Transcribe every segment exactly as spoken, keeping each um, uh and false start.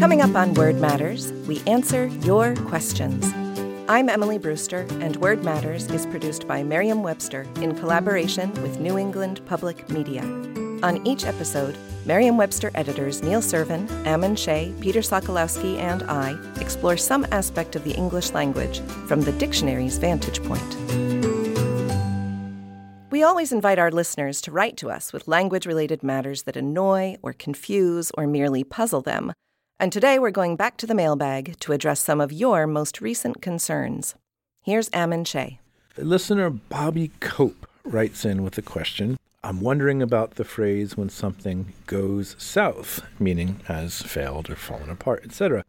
Coming up on Word Matters, we answer your questions. I'm Emily Brewster, and Word Matters is produced by Merriam-Webster in collaboration with New England Public Media. On each episode, Merriam-Webster editors Neil Serven, Ammon Shea, Peter Sokolowski, and I explore some aspect of the English language from the dictionary's vantage point. We always invite our listeners to write to us with language-related matters that annoy or confuse or merely puzzle them. And today we're going back to the mailbag to address some of your most recent concerns. Here's Ammon Shea. Listener Bobby Cope writes in with a question. I'm wondering about the phrase when something goes south, meaning has failed or fallen apart, et cetera.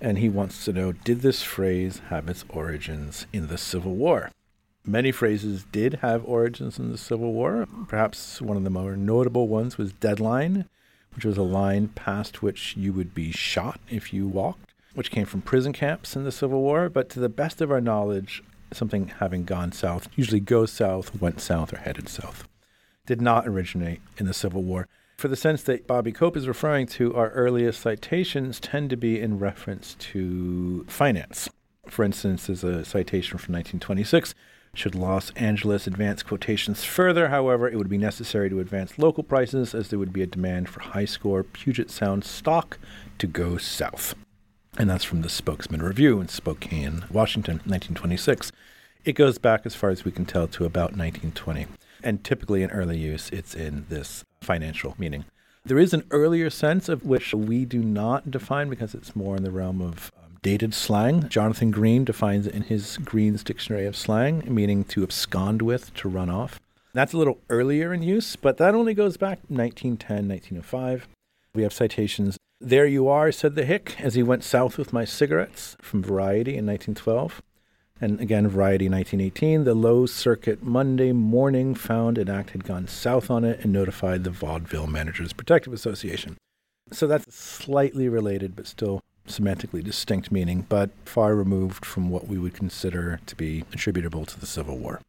And he wants to know, did this phrase have its origins in the Civil War? Many phrases did have origins in the Civil War. Perhaps one of the more notable ones was deadline, which was a line past which you would be shot if you walked, which came from prison camps in the Civil War. But to the best of our knowledge, something having gone south, usually goes south, went south, or headed south, did not originate in the Civil War. For the sense that Bobby Cope is referring to, our earliest citations tend to be in reference to finance. For instance, there's a citation from nineteen twenty-six, should Los Angeles advance quotations further, however, it would be necessary to advance local prices as there would be a demand for high-score Puget Sound stock to go south. And that's from the Spokesman Review in Spokane, Washington, nineteen twenty-six. It goes back, as far as we can tell, to about nineteen twenty. And typically in early use, it's in this financial meaning. There is an earlier sense of which we do not define because it's more in the realm of dated slang. Jonathan Green defines it in his Green's Dictionary of Slang, meaning to abscond with, to run off. That's a little earlier in use, but that only goes back nineteen ten, nineteen oh five. We have citations. There you are, said the hick, as he went south with my cigarettes, from Variety in nineteen twelve. And again, Variety nineteen eighteen. The low circuit Monday morning found an act had gone south on it and notified the Vaudeville Managers Protective Association. So that's slightly related, but still semantically distinct meaning, but far removed from what we would consider to be attributable to the Civil War.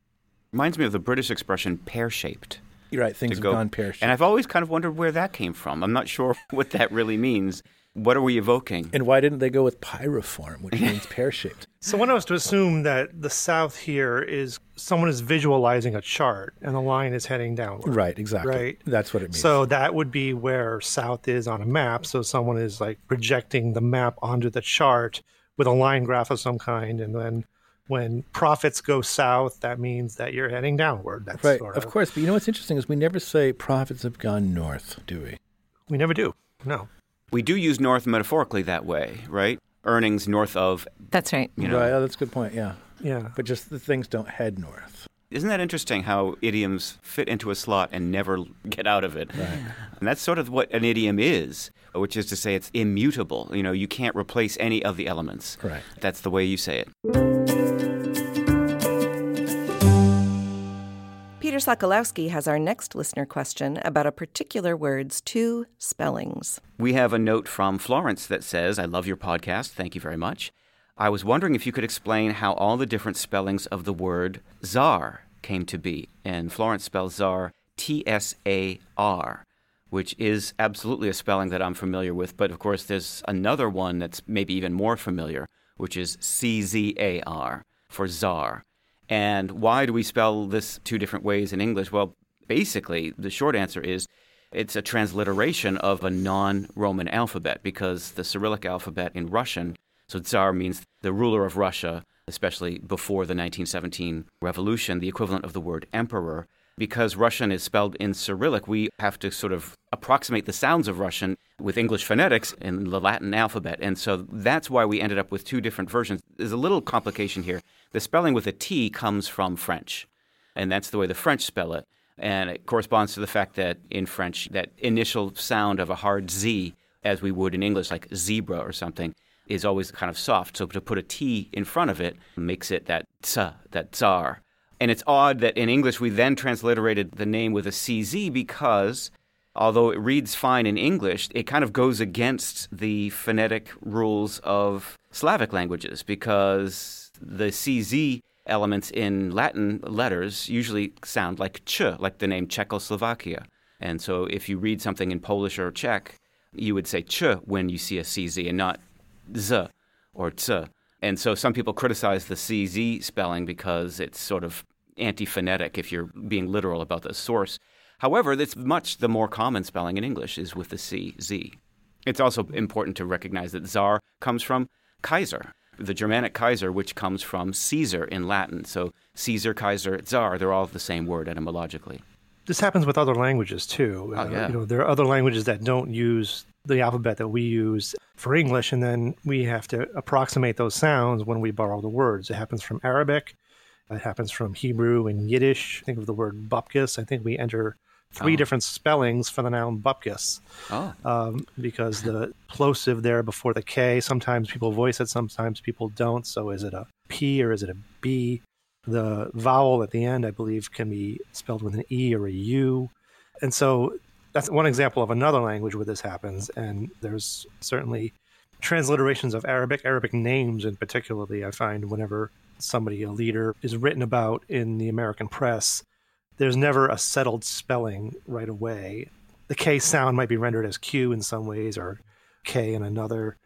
Reminds me of the British expression pear-shaped. You're right, things have gone pear-shaped. And I've always kind of wondered where that came from. I'm not sure what that really means. What are we evoking? And why didn't they go with pyriform, which means pear-shaped? So one has to assume that the South here is someone is visualizing a chart and the line is heading downward. Right, exactly. Right? That's what it means. So that would be where South is on a map. So someone is like projecting the map onto the chart with a line graph of some kind. And then when profits go south, that means that you're heading downward. That's right, sort of, of course. But you know what's interesting is we never say profits have gone north, do we? We never do, no. We do use north metaphorically that way, right? Earnings north of. That's right. You know. Right. Oh, that's a good point, yeah. Yeah. But just the things don't head north. Isn't that interesting how idioms fit into a slot and never get out of it? Right. And that's sort of what an idiom is, which is to say it's immutable. You know, you can't replace any of the elements. Right. That's the way you say it. Peter Sokolowski has our next listener question about a particular word's two spellings. We have a note from Florence that says, I love your podcast. Thank you very much. I was wondering if you could explain how all the different spellings of the word czar came to be. And Florence spells czar T S A R, which is absolutely a spelling that I'm familiar with. But, of course, there's another one that's maybe even more familiar, which is C Z A R for czar. And why do we spell this two different ways in English? Well, basically, the short answer is it's a transliteration of a non-Roman alphabet because the Cyrillic alphabet in Russian, so Tsar means the ruler of Russia, especially before the nineteen seventeen revolution, the equivalent of the word emperor. Because Russian is spelled in Cyrillic, we have to sort of approximate the sounds of Russian with English phonetics in the Latin alphabet. And so that's why we ended up with two different versions. There's a little complication here. The spelling with a T comes from French, and that's the way the French spell it. And it corresponds to the fact that in French, that initial sound of a hard Z, as we would in English, like zebra or something, is always kind of soft. So to put a T in front of it makes it that ts, that tsar. And it's odd that in English we then transliterated the name with a C Z because, although it reads fine in English, it kind of goes against the phonetic rules of Slavic languages because the C Z elements in Latin letters usually sound like ch, like the name Czechoslovakia. And so if you read something in Polish or Czech, You would say ch when you see a C Z and not z or ts. And so some people criticize the C Z spelling because it's sort of anti-phonetic if you're being literal about the source. However, that's much the more common spelling in English is with the C Z. It's also important to recognize that czar comes from Kaiser, the Germanic Kaiser, which comes from Caesar in Latin. So Caesar, Kaiser, czar, they're all the same word etymologically. This happens with other languages, too. Oh, yeah. uh, you know, there are other languages that don't use the alphabet that we use for English, and then we have to approximate those sounds when we borrow the words. It happens from Arabic. It happens from Hebrew and Yiddish. Think of the word bupkis. I think we enter three oh. different spellings for the noun bupkis oh. um, because the plosive there before the K, sometimes people voice it, sometimes people don't. So is it a P or is it a B? The vowel at the end, I believe, can be spelled with an E or a U. And so that's one example of another language where this happens. And there's certainly transliterations of Arabic, Arabic names in particularly, I find whenever somebody, a leader, is written about in the American press, there's never a settled spelling right away. The K sound might be rendered as Q in some ways or K in another,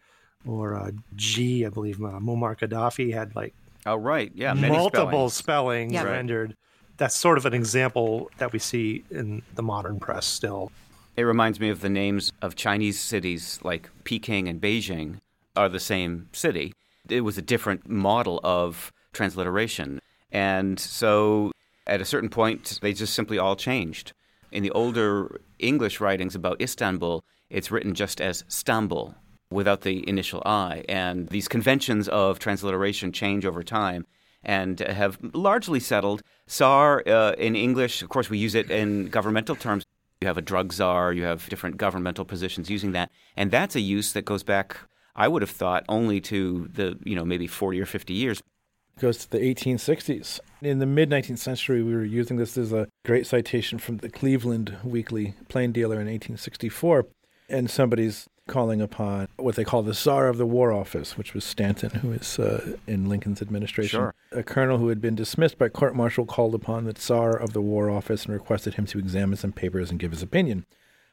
or uh, G, I believe uh, Muammar Gaddafi had like Oh, right. Yeah. Many multiple spellings, spellings yeah. rendered. That's sort of an example that we see in the modern press still. It reminds me of the names of Chinese cities like Peking and Beijing are the same city. It was a different model of transliteration. And so at a certain point, they just simply all changed. In the older English writings about Istanbul, it's written just as Stambul, without the initial I. And these conventions of transliteration change over time and have largely settled. Czar uh, in English, of course, we use it in governmental terms. You have a drug czar, you have different governmental positions using that. And that's a use that goes back, I would have thought, only to the, you know, maybe forty or fifty years. It goes to the eighteen sixties. In the mid-nineteenth century, we were using this as a great citation from the Cleveland Weekly Plain Dealer in eighteen sixty-four. And somebody's calling upon what they call the Czar of the War Office, which was Stanton, who is uh, in Lincoln's administration. Sure. A colonel who had been dismissed by court-martial called upon the Czar of the War Office and requested him to examine some papers and give his opinion.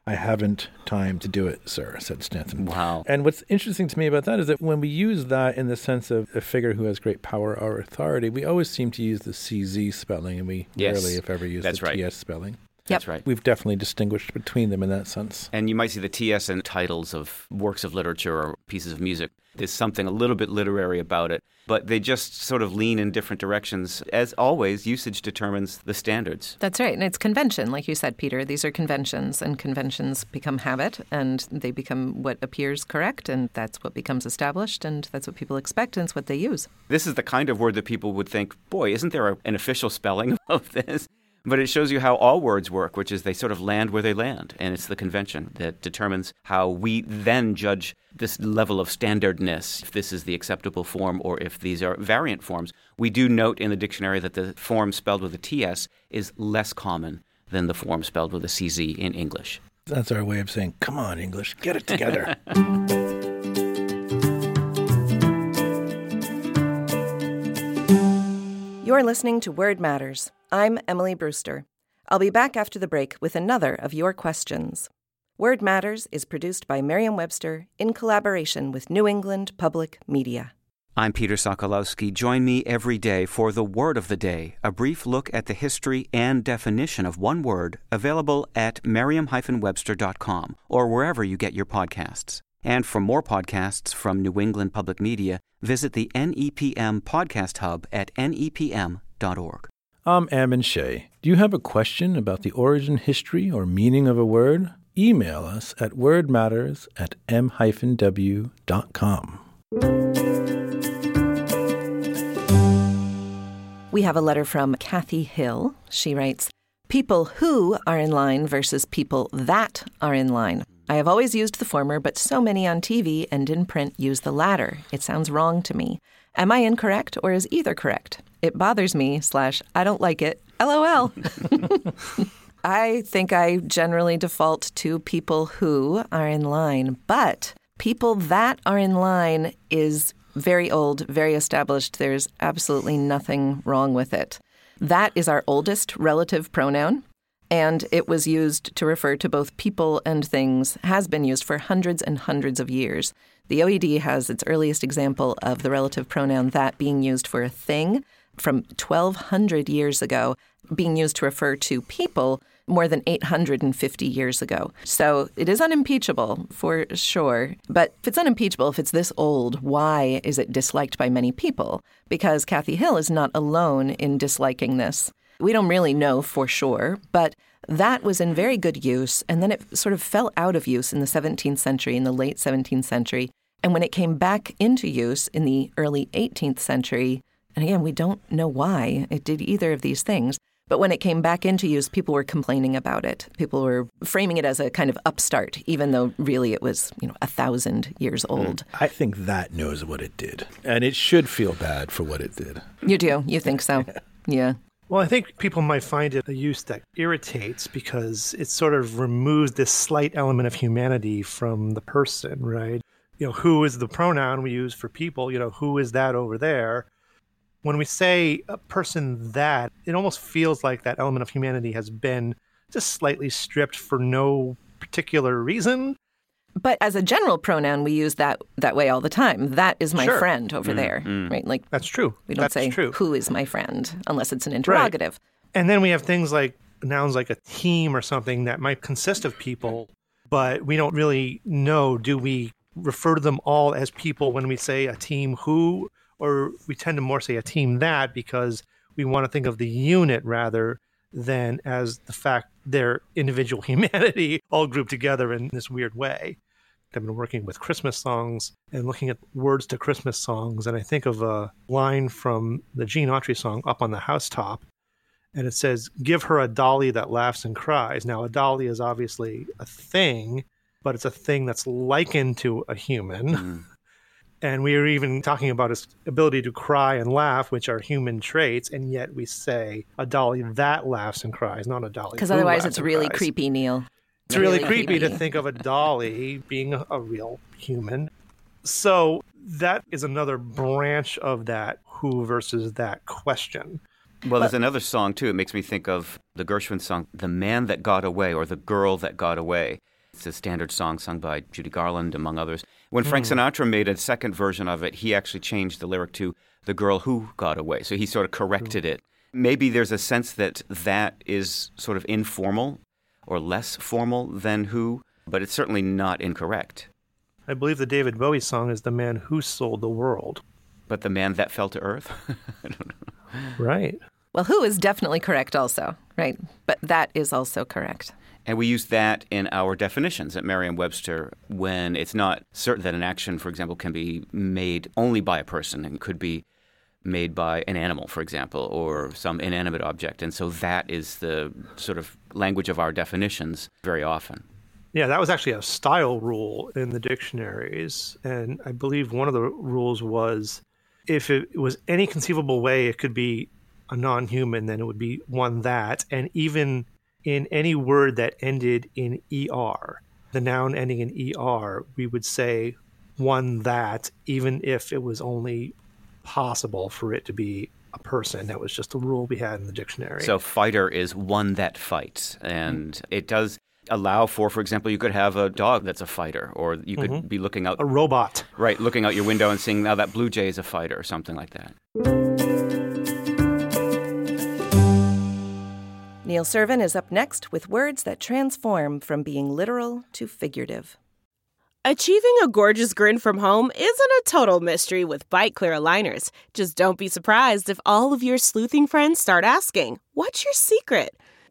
I haven't time to do it, sir, said Stanton. Wow. And what's interesting to me about that is that when we use that in the sense of a figure who has great power or authority, we always seem to use the C Z spelling, and we yes. rarely, if ever, use That's the right. T S spelling. Yep. That's right. We've definitely distinguished between them in that sense. And you might see the T S in titles of works of literature or pieces of music. There's something a little bit literary about it, but they just sort of lean in different directions. As always, usage determines the standards. That's right. And it's convention, like you said, Peter. These are conventions, and conventions become habit, and they become what appears correct, and that's what becomes established, and that's what people expect, and it's what they use. This is the kind of word that people would think, boy, isn't there a, an official spelling of this? But it shows you how all words work, which is they sort of land where they land. And it's the convention that determines how we then judge this level of standardness, if this is the acceptable form or if these are variant forms. We do note in the dictionary that the form spelled with a T S is less common than the form spelled with a C Z in English. That's our way of saying, come on, English, get it together. You're listening to Word Matters. I'm Emily Brewster. I'll be back after the break with another of your questions. Word Matters is produced by Merriam-Webster in collaboration with New England Public Media. I'm Peter Sokolowski. Join me every day for the Word of the Day, a brief look at the history and definition of one word, available at merriam dash webster dot com or wherever you get your podcasts. And for more podcasts from New England Public Media, visit the N E P M Podcast Hub at N E P M dot org. I'm Ammon Shea. Do you have a question about the origin, history, or meaning of a word? Email us at wordmatters at m w dot com. We have a letter from Kathy Hill. She writes, people who are in line versus people that are in line. I have always used the former, but so many on T V and in print use the latter. It sounds wrong to me. Am I incorrect or is either correct? It bothers me, slash, I don't like it, LOL. I think I generally default to people who are in line, but people that are in line is very old, very established. There's absolutely nothing wrong with it. That is our oldest relative pronoun. and it was used to refer to both people and things, has been used for hundreds and hundreds of years. The O E D has its earliest example of the relative pronoun that being used for a thing from twelve hundred years ago, being used to refer to people more than eight hundred fifty years ago. So it is unimpeachable, for sure. But if it's unimpeachable, if it's this old, why is it disliked by many people? Because Kathy Hill is not alone in disliking this. We don't really know for sure, but that was in very good use, and then it sort of fell out of use in the seventeenth century, in the late seventeenth century. And when it came back into use in the early eighteenth century, and again, we don't know why it did either of these things, but when it came back into use, people were complaining about it. People were framing it as a kind of upstart, even though really it was, you know, a thousand years old. I think that knows what it did, and it should feel bad for what it did. You do? You think so? Yeah. Well, I think people might find it a use that irritates because it sort of removes this slight element of humanity from the person, right? You know, who is the pronoun we use for people? You know, who is that over there? When we say a person that, it almost feels like that element of humanity has been just slightly stripped for no particular reason. But as a general pronoun, we use that that way all the time. That is my sure. friend over mm, there, mm. right? Like that's true. We don't that's say true. Who is my friend unless it's an interrogative. Right. And then we have things like nouns like a team or something that might consist of people, but we don't really know. Do we refer to them all as people when we say a team who, or we tend to more say a team that because we want to think of the unit rather than as the fact their individual humanity all grouped together in this weird way. I've been working with Christmas songs and looking at words to Christmas songs, and I think of a line from the Gene Autry song, Up on the Housetop, and it says, give her a dolly that laughs and cries. Now, a dolly is obviously a thing, but it's a thing that's likened to a human. Mm. And we are even talking about his ability to cry and laugh, which are human traits, and yet we say a dolly that laughs and cries, not a dolly. Because otherwise it's really cries. creepy, Neil. It's really, really creepy, creepy to think of a dolly being a real human. So that is another branch of that who versus that question. Well, but, there's another song, too. It makes me think of the Gershwin song, The Man That Got Away, or The Girl That Got Away. It's a standard song sung by Judy Garland, among others. When Frank Sinatra made a second version of it, he actually changed the lyric to The Girl Who Got Away. So he sort of corrected it. Maybe there's a sense that that is sort of informal or less formal than who, but it's certainly not incorrect. I believe the David Bowie song is The Man Who Sold the World. But the man that fell to earth? I don't know. Right. Well, who is definitely correct also, right? But that is also correct. And we use that in our definitions at Merriam-Webster when it's not certain that an action, for example, can be made only by a person and could be made by an animal, for example, or some inanimate object. And so that is the sort of language of our definitions very often. Yeah, that was actually a style rule in the dictionaries. And I believe one of the rules was if it was any conceivable way it could be a non-human, then it would be one that. And even in any word that ended in E R, the noun ending in E R, we would say one that, even if it was only possible for it to be a person. That was just a rule we had in the dictionary. So fighter is one that fights. And it does allow for, for example, you could have a dog that's a fighter, or you could mm-hmm. be looking out. A robot. Right, looking out your window and seeing, now that blue jay is a fighter or something like that. Neil Serven is up next with words that transform from being literal to figurative. Achieving a gorgeous grin from home isn't a total mystery with Bite Clear aligners. Just don't be surprised if all of your sleuthing friends start asking, what's your secret?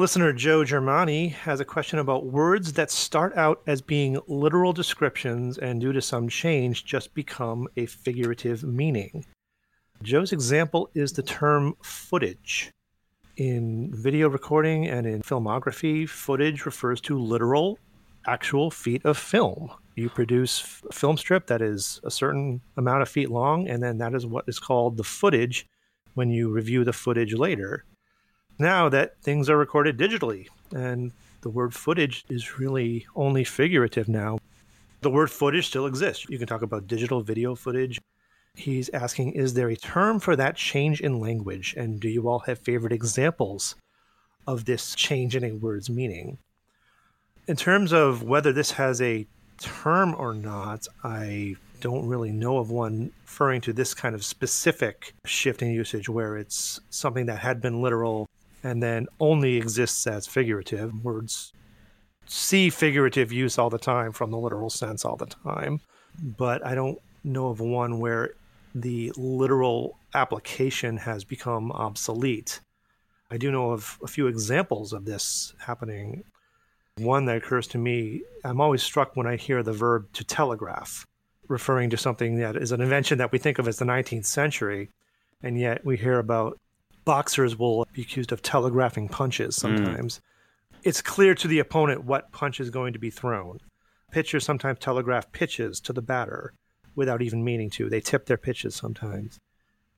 Listener Joe Germani has a question about words that start out as being literal descriptions and due to some change just become a figurative meaning. Joe's example is the term footage. In video recording and in filmography, footage refers to literal actual feet of film. You produce f- film strip that is a certain amount of feet long, and then that is what is called the footage when you review the footage later. Now that things are recorded digitally, and the word footage is really only figurative now. The word footage still exists. You can talk about digital video footage. He's asking, is there a term for that change in language? And do you all have favorite examples of this change in a word's meaning? In terms of whether this has a term or not, I don't really know of one referring to this kind of specific shift in usage where it's something that had been literal and then only exists as figurative. Words see figurative use all the time from the literal sense all the time, but I don't know of one where the literal application has become obsolete. I do know of a few examples of this happening. One that occurs to me, I'm always struck when I hear the verb to telegraph, referring to something that is an invention that we think of as the nineteenth century, and yet we hear about boxers will be accused of telegraphing punches sometimes. Mm. It's clear to the opponent what punch is going to be thrown. Pitchers sometimes telegraph pitches to the batter without even meaning to. They tip their pitches sometimes.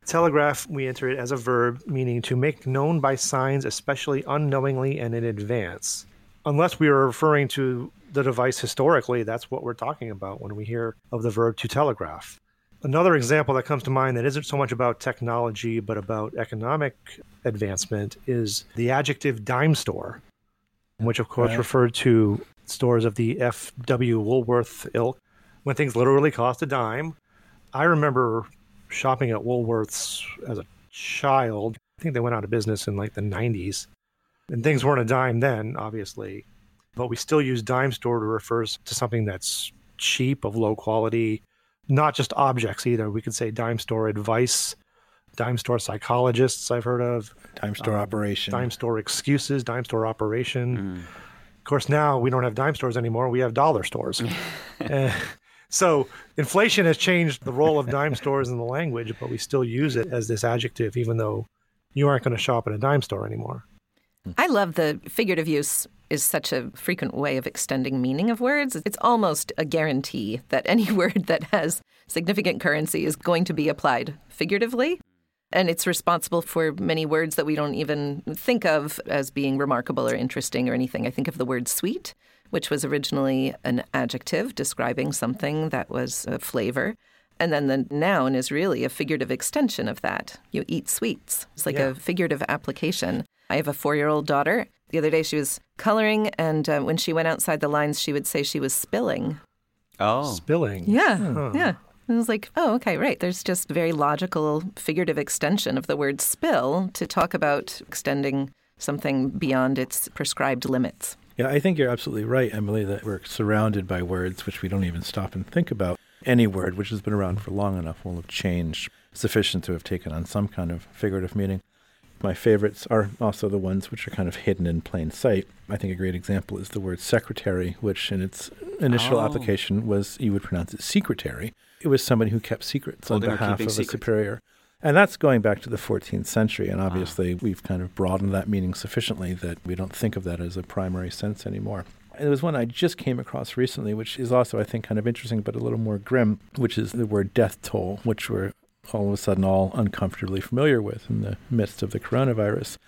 Telegraph, we enter it as a verb, meaning to make known by signs, especially unknowingly and in advance. Unless we are referring to the device historically, that's what we're talking about when we hear of the verb to telegraph. Another example that comes to mind that isn't so much about technology, but about economic advancement is the adjective dime store, which of course right. referred to stores of the F W Woolworth ilk, when things literally cost a dime. I remember shopping at Woolworth's as a child. I think they went out of business in like the nineties. And things weren't a dime then, obviously. But we still use dime store to refer to something that's cheap, of low quality, not just objects either. We could say dime store advice, dime store psychologists I've heard of. Dime store um, operation. Dime store excuses, dime store operation. Mm. Of course, now we don't have dime stores anymore. We have dollar stores. uh, so inflation has changed the role of dime stores in the language, but we still use it as this adjective, even though you aren't going to shop at a dime store anymore. I love the figurative use is such a frequent way of extending meaning of words. It's almost a guarantee that any word that has significant currency is going to be applied figuratively. And it's responsible for many words that we don't even think of as being remarkable or interesting or anything. I think of the word sweet, which was originally an adjective describing something that was a flavor. And then the noun is really a figurative extension of that. You eat sweets. It's like yeah. a figurative application. I have a four-year-old daughter. The other day she was coloring, and uh, when she went outside the lines, she would say she was spilling. Oh. Spilling. Yeah, huh. yeah. And I was like, oh, okay, right. There's just very logical figurative extension of the word spill to talk about extending something beyond its prescribed limits. Yeah, I think you're absolutely right, Emily, that we're surrounded by words which we don't even stop and think about. Any word which has been around for long enough will have changed sufficient to have taken on some kind of figurative meaning. My favorites are also the ones which are kind of hidden in plain sight. I think a great example is the word secretary, which in its initial oh. application was, you would pronounce it secretary. It was somebody who kept secrets oh, on behalf of secrets. a superior. And that's going back to the fourteenth century. And obviously wow. we've kind of broadened that meaning sufficiently that we don't think of that as a primary sense anymore. And there was one I just came across recently, which is also, I think, kind of interesting, but a little more grim, which is the word death toll, which we're all of a sudden all uncomfortably familiar with in the midst of the coronavirus.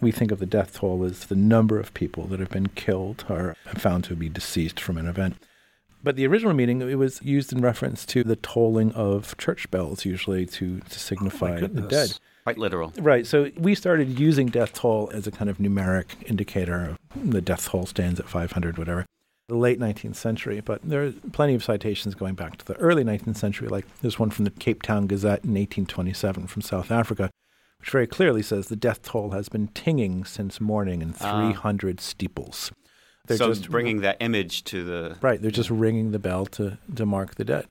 We think of the death toll as the number of people that have been killed or found to be deceased from an event. But the original meaning, it was used in reference to the tolling of church bells, usually to, to signify oh the dead. Quite literal. Right. So we started using death toll as a kind of numeric indicator. The death toll stands at five hundred, whatever. The late nineteenth century, but there are plenty of citations going back to the early nineteenth century, like there's one from the Cape Town Gazette in eighteen twenty-seven from South Africa, which very clearly says the death toll has been tinging since morning in three hundred uh, steeples. They're so just bringing that image to the... Right, they're just ringing the bell to, to mark the dead,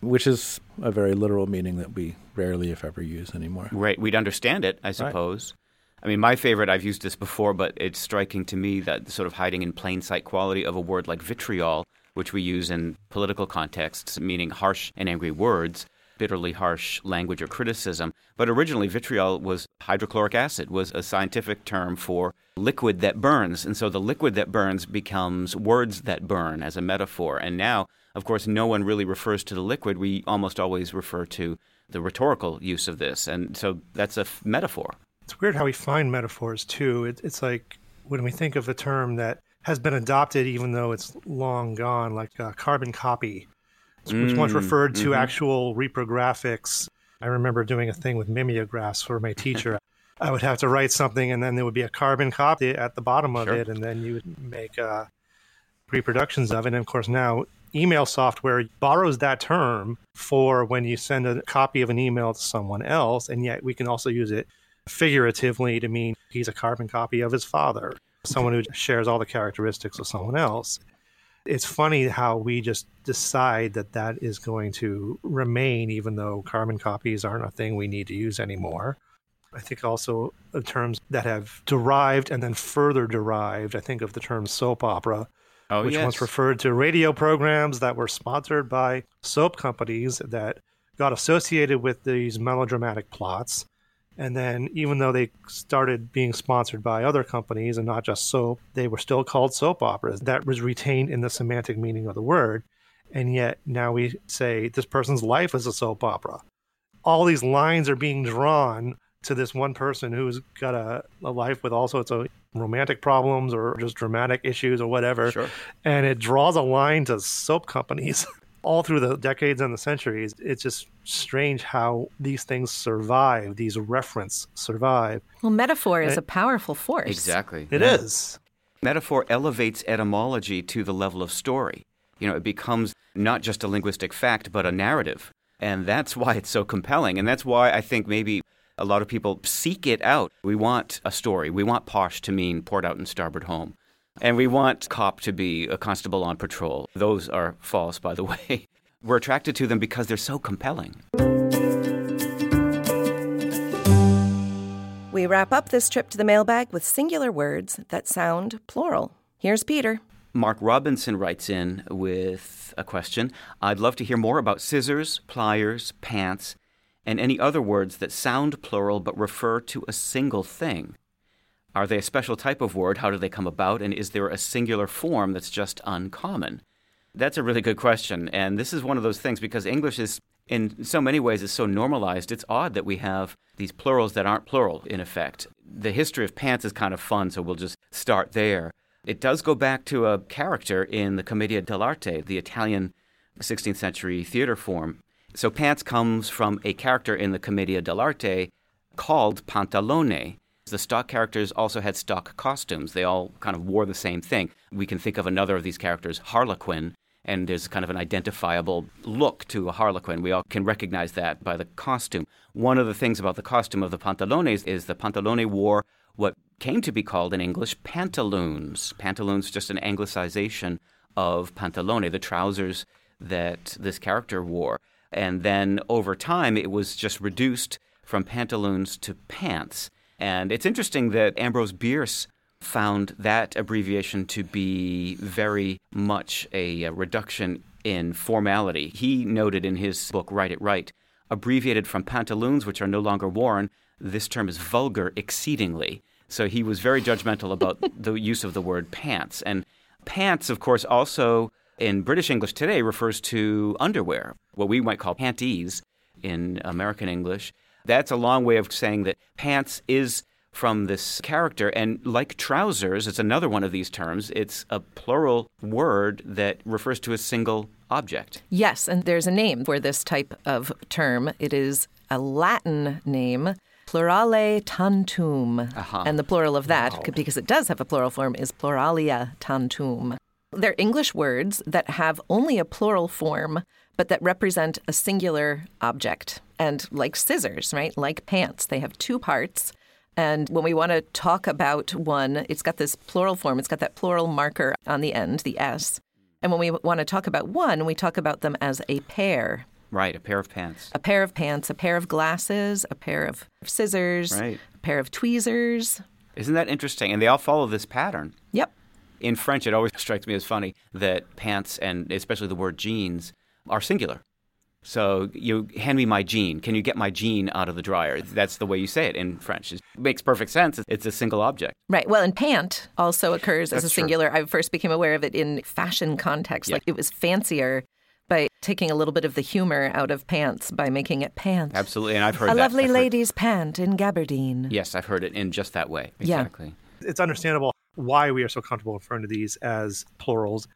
which is a very literal meaning that we rarely, if ever, use anymore. Right, we'd understand it, I suppose. Right. I mean, my favorite, I've used this before, but it's striking to me that sort of hiding in plain sight quality of a word like vitriol, which we use in political contexts, meaning harsh and angry words. bitterly harsh language or criticism. But originally, vitriol was hydrochloric acid, was a scientific term for liquid that burns. And so the liquid that burns becomes words that burn as a metaphor. And now, of course, no one really refers to the liquid. We almost always refer to the rhetorical use of this. And so that's a f- metaphor. It's weird how we find metaphors, too. It, it's like when we think of a term that has been adopted, even though it's long gone, like a carbon copy, which mm, once referred to mm-hmm. actual reprographics. I remember doing a thing with mimeographs for my teacher. I would have to write something, and then there would be a carbon copy at the bottom of sure. it, and then you would make uh, reproductions of it. And, of course, now email software borrows that term for when you send a copy of an email to someone else, and yet we can also use it figuratively to mean he's a carbon copy of his father, someone who shares all the characteristics of someone else. It's funny how we just decide that that is going to remain, even though carbon copies aren't a thing we need to use anymore. I think also the terms that have derived and then further derived, I think of the term soap opera, oh, which yes. once referred to radio programs that were sponsored by soap companies that got associated with these melodramatic plots. And then even though they started being sponsored by other companies and not just soap, they were still called soap operas. That was retained in the semantic meaning of the word. And yet now we say this person's life is a soap opera. All these lines are being drawn to this one person who's got a, a life with all sorts of romantic problems or just dramatic issues or whatever. Sure. And it draws a line to soap companies. All through the decades and the centuries, it's just strange how these things survive, these references survive. Well, metaphor is a powerful force. Exactly. It yeah. is. Metaphor elevates etymology to the level of story. You know, it becomes not just a linguistic fact, but a narrative. And that's why it's so compelling. And that's why I think maybe a lot of people seek it out. We want a story. We want posh to mean poured out in starboard home. And we want cop to be a constable on patrol. Those are false, by the way. We're attracted to them because they're so compelling. We wrap up this trip to the mailbag with singular words that sound plural. Here's Peter. Mark Robinson writes in with a question. I'd love to hear more about scissors, pliers, pants, and any other words that sound plural but refer to a single thing. Are they a special type of word? How do they come about? And is there a singular form that's just uncommon? That's a really good question. And this is one of those things because English is, in so many ways, is so normalized. It's odd that we have these plurals that aren't plural, in effect. The history of pants is kind of fun, so we'll just start there. It does go back to a character in the Commedia dell'arte, the Italian sixteenth century theater form. So pants comes from a character in the Commedia dell'arte called Pantalone. The stock characters also had stock costumes. They all kind of wore the same thing. We can think of another of these characters, Harlequin, and there's kind of an identifiable look to a Harlequin. We all can recognize that by the costume. One of the things about the costume of the Pantalones is the Pantalone wore what came to be called in English pantaloons. Pantaloons, just an anglicization of Pantalone, the trousers that this character wore. And then over time, it was just reduced from pantaloons to pants. And it's interesting that Ambrose Bierce found that abbreviation to be very much a reduction in formality. He noted in his book, Write It Right, abbreviated from pantaloons, which are no longer worn, this term is vulgar exceedingly. So he was very judgmental about the use of the word pants. And pants, of course, also in British English today refers to underwear, what we might call panties in American English. That's a long way of saying that pants is from this character. And like trousers, it's another one of these terms. It's a plural word that refers to a single object. Yes, and there's a name for this type of term. It is a Latin name, plurale tantum. Uh-huh. And the plural of that, wow. because it does have a plural form, is pluralia tantum. They're English words that have only a plural form, but that represent a singular object. And like scissors, right, like pants, they have two parts. And when we want to talk about one, it's got this plural form. It's got that plural marker on the end, the S. And when we want to talk about one, we talk about them as a pair. Right, a pair of pants. A pair of pants, a pair of glasses, a pair of scissors, right. a pair of tweezers. Isn't that interesting? And they all follow this pattern. Yep. In French, it always strikes me as funny that pants and especially the word jeans are singular. So you hand me my jean. Can you get my jean out of the dryer? That's the way you say it in French. It makes perfect sense. It's a single object. Right. Well, and pant also occurs That's as a singular. True. I first became aware of it in fashion context. Yeah. Like it was fancier by taking a little bit of the humor out of pants by making it pant. Absolutely. And I've heard a that. A lovely I've lady's heard... pant in gabardine. Yes, I've heard it in just that way. Exactly. Yeah. It's understandable why we are so comfortable referring to these as plurals.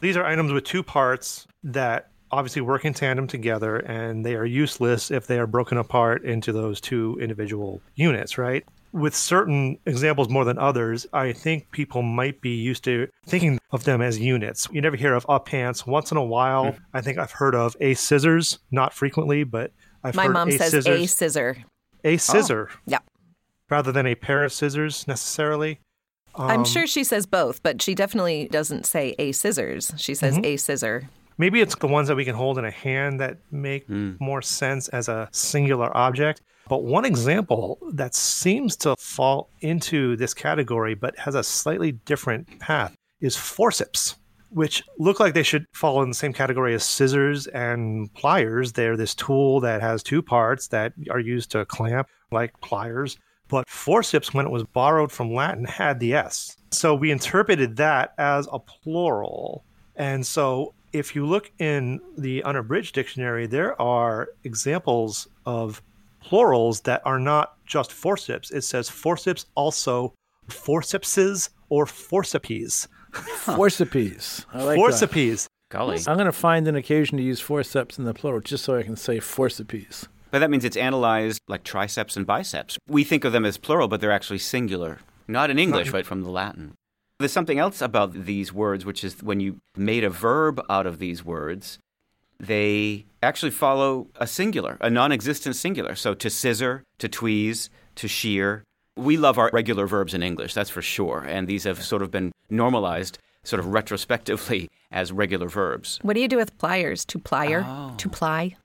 These are items with two parts that obviously work in tandem together, and they are useless if they are broken apart into those two individual units, right? With certain examples more than others, I think people might be used to thinking of them as units. You never hear of a pants. Once in a while, mm-hmm. I think I've heard of a scissors, not frequently, but I've My heard mom a says scissors. a scissor. A scissor. Oh, yeah. Rather than a pair of scissors, necessarily. Um, I'm sure she says both, but she definitely doesn't say a scissors. She says mm-hmm. a scissor. Maybe it's the ones that we can hold in a hand that make mm. more sense as a singular object. But one example that seems to fall into this category but has a slightly different path is forceps, which look like they should fall in the same category as scissors and pliers. They're this tool that has two parts that are used to clamp like pliers. But forceps, when it was borrowed from Latin, had the S. So we interpreted that as a plural. And so if you look in the Unabridged Dictionary, there are examples of plurals that are not just forceps. It says forceps, also forcepses or forcepes. Huh. Forcepes. I like forcepes. That. Golly. I'm going to find an occasion to use forceps in the plural just so I can say forcepes. But that means it's analyzed like triceps and biceps. We think of them as plural, but they're actually singular. Not in English, but from the Latin. There's something else about these words, which is when you made a verb out of these words, they actually follow a singular, a non-existent singular. So to scissor, to tweeze, to shear. We love our regular verbs in English, that's for sure. And these have sort of been normalized sort of retrospectively as regular verbs. What do you do with pliers? To plier? Oh. To ply?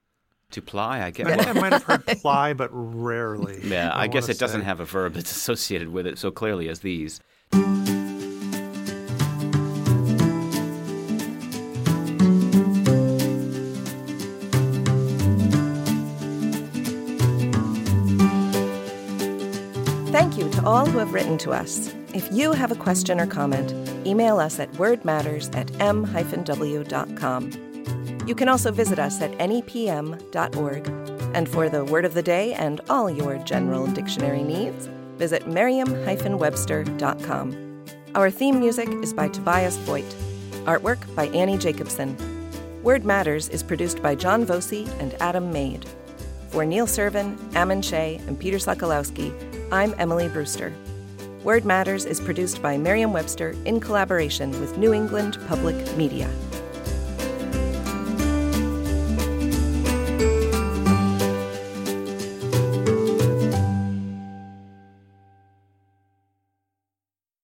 To ply, I guess. I think I might have heard ply, but rarely. Yeah, I, I guess it say. doesn't have a verb that's associated with it so clearly as these. All who have written to us. If you have a question or comment, email us at wordmatters at m w dot com. You can also visit us at n e p m dot org. And for the word of the day and all your general dictionary needs, visit merriam dash webster dot com. Our theme music is by Tobias Voigt. Artwork by Annie Jacobson. Word Matters is produced by John Vosey and Adam Maid. For Neil Serven, Ammon Shea, and Peter Sokolowski, I'm Emily Brewster. Word Matters is produced by Merriam-Webster in collaboration with New England Public Media.